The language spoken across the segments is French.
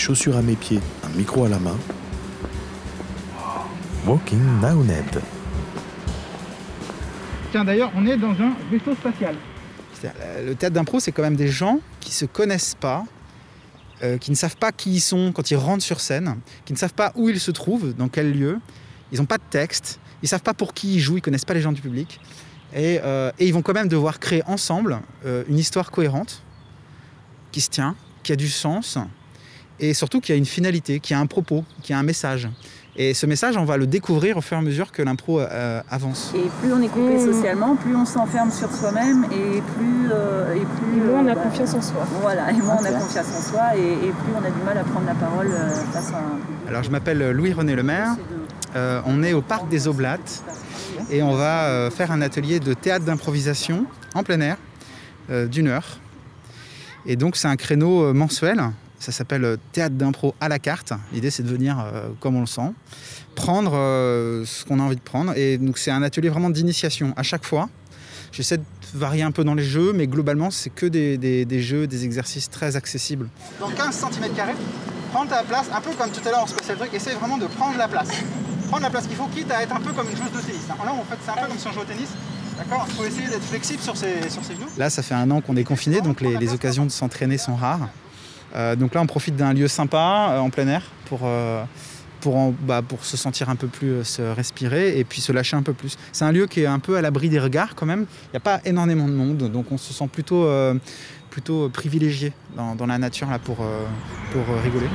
chaussures à mes pieds, un micro à la main. Walking now, Ned. Tiens, d'ailleurs, on est dans un vaisseau spatial. Le théâtre d'impro, c'est quand même des gens qui ne se connaissent pas, qui ne savent pas qui ils sont quand ils rentrent sur scène, qui ne savent pas où ils se trouvent, dans quel lieu. Ils n'ont pas de texte, ils ne savent pas pour qui ils jouent, ils ne connaissent pas les gens du public. Et ils vont quand même devoir créer ensemble une histoire cohérente, qui se tient, qui a du sens, et surtout qui a une finalité, qui a un propos, qui a un message. Et ce message, on va le découvrir au fur et à mesure que l'impro avance. Et plus on est coupé socialement, plus on s'enferme sur soi-même et plus moins on a confiance en soi. Voilà, et moins on a confiance en soi et plus on a du mal à prendre la parole face à un public. Alors je m'appelle Louis-René Lemaire, on est au parc des Oblates et on va faire un atelier de théâtre d'improvisation en plein air d'1 heure. Et donc c'est un créneau mensuel. Ça s'appelle Théâtre d'impro à la carte. L'idée, c'est de venir comme on le sent, prendre ce qu'on a envie de prendre. Et donc, c'est un atelier vraiment d'initiation à chaque fois. J'essaie de varier un peu dans les jeux, mais globalement, c'est que des jeux, des exercices très accessibles. Dans 15 cm², prends ta place, un peu comme tout à l'heure en spécial truc, essaie vraiment de prendre la place. Prendre la place qu'il faut, quitte à être un peu comme une joueuse de tennis. Là, en fait, c'est un peu comme si on jouait au tennis. D'accord, il faut essayer d'être flexible sur ses genoux. Là, ça fait 1 an qu'on est confinés, donc les occasions de s'entraîner sont rares. Donc là, on profite d'un lieu sympa, en plein air, pour se sentir un peu plus, se respirer et puis se lâcher un peu plus. C'est un lieu qui est un peu à l'abri des regards quand même. Il n'y a pas énormément de monde, donc on se sent plutôt privilégié dans la nature là, pour rigoler.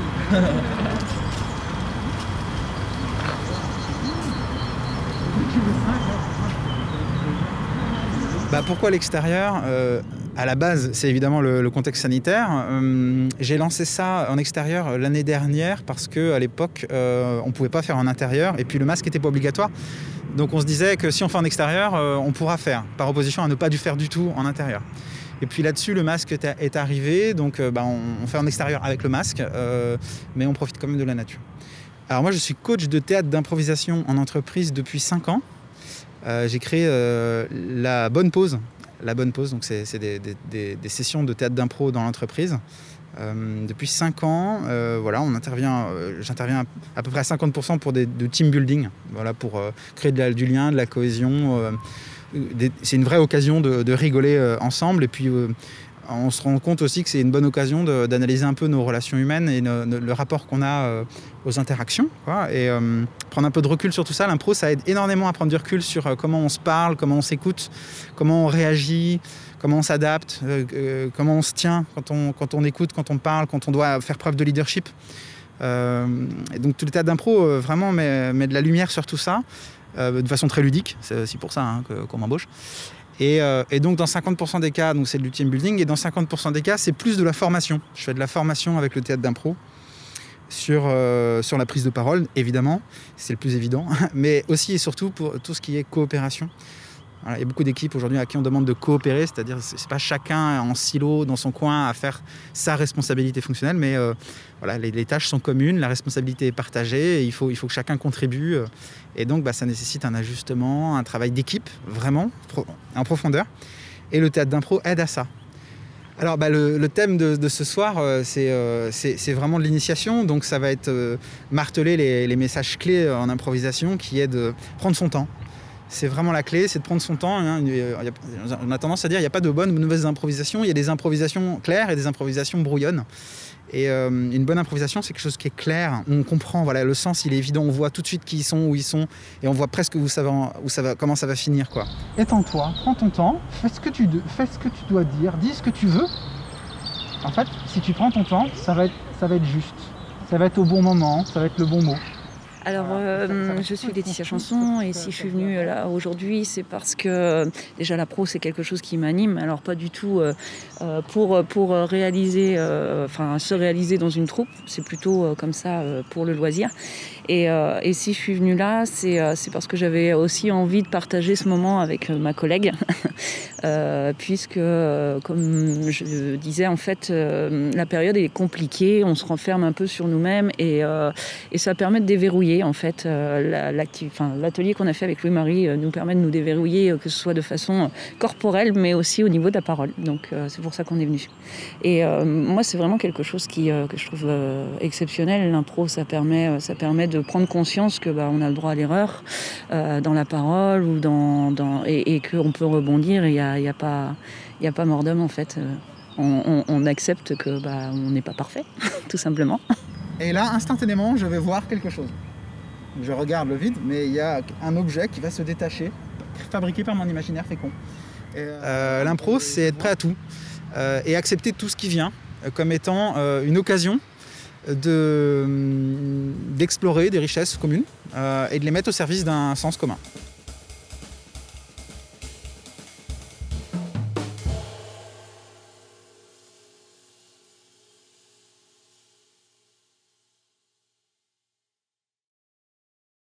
Pourquoi l'extérieur ? À la base, c'est évidemment le contexte sanitaire. J'ai lancé ça en extérieur l'année dernière parce qu'à l'époque, on ne pouvait pas faire en intérieur et puis le masque n'était pas obligatoire. Donc on se disait que si on fait en extérieur, on pourra faire, par opposition à ne pas du faire du tout en intérieur. Et puis là-dessus, le masque est arrivé, donc on fait en extérieur avec le masque, mais on profite quand même de la nature. Alors moi, je suis coach de théâtre d'improvisation en entreprise depuis 5 ans. J'ai créé La Bonne Pause. La Bonne Pause, donc c'est des sessions de théâtre d'impro dans l'entreprise. Depuis 5 ans, j'interviens à peu près à 50% pour du team building, pour créer du lien, de la cohésion. C'est une vraie occasion de rigoler ensemble. Et puis, on se rend compte aussi que c'est une bonne occasion d'analyser un peu nos relations humaines et le rapport qu'on a aux interactions, quoi. Et prendre un peu de recul sur tout ça. L'impro, ça aide énormément à prendre du recul sur comment on se parle, comment on s'écoute, comment on réagit, comment on s'adapte, comment on se tient quand on écoute, quand on parle, quand on doit faire preuve de leadership. Et donc tout le théâtre d'impro vraiment met de la lumière sur tout ça, de façon très ludique. C'est aussi pour ça qu'on m'embauche. Et donc dans 50% des cas, donc c'est du team building, et dans 50% des cas, c'est plus de la formation. Je fais de la formation avec le théâtre d'impro sur la prise de parole, évidemment, c'est le plus évident, mais aussi et surtout pour tout ce qui est coopération. Il y a beaucoup d'équipes aujourd'hui à qui on demande de coopérer, c'est-à-dire c'est pas chacun en silo dans son coin à faire sa responsabilité fonctionnelle, mais les tâches sont communes, la responsabilité est partagée, et il faut que chacun contribue, et donc ça nécessite un ajustement, un travail d'équipe vraiment en profondeur, et le théâtre d'impro aide à ça. Alors le thème de ce soir, c'est vraiment de l'initiation, donc ça va être marteler les messages clés en improvisation qui est de prendre son temps. C'est vraiment la clé, c'est de prendre son temps. On a tendance à dire qu'il n'y a pas de bonnes ou de mauvaises improvisations. Il y a des improvisations claires et des improvisations brouillonnes. Et une bonne improvisation, c'est quelque chose qui est clair. On comprend, le sens, il est évident. On voit tout de suite qui ils sont, où ils sont. Et on voit presque comment ça va finir, quoi. Étends-toi, prends ton temps, fais ce que tu dois dire, dis ce que tu veux. En fait, si tu prends ton temps, ça va être juste. Ça va être au bon moment, ça va être le bon mot. Alors, je suis Laetitia Chanson et si je suis venue là aujourd'hui, c'est parce que déjà la pro, c'est quelque chose qui m'anime. Alors, pas du tout pour réaliser, se réaliser dans une troupe, c'est plutôt comme ça pour le loisir. Et si je suis venue là, c'est parce que j'avais aussi envie de partager ce moment avec ma collègue, puisque, comme je disais, en fait, la période est compliquée, on se renferme un peu sur nous-mêmes et ça permet de déverrouiller déverrouiller en fait l'atelier qu'on a fait avec Louis-Marie nous permet de nous déverrouiller que ce soit de façon corporelle mais aussi au niveau de la parole. Donc c'est pour ça qu'on est venu. Et moi c'est vraiment quelque chose que je trouve exceptionnel. L'impro ça permet de prendre conscience que on a le droit à l'erreur dans la parole ou et qu'on peut rebondir. Il y a pas mort d'homme en fait. On accepte que on n'est pas parfait, tout simplement. Et là, instantanément, je vais voir quelque chose. Je regarde le vide, mais il y a un objet qui va se détacher, fabriqué par mon imaginaire fécond. L'impro, c'est être prêt à tout et accepter tout ce qui vient comme étant une occasion d'explorer des richesses communes et de les mettre au service d'un sens commun.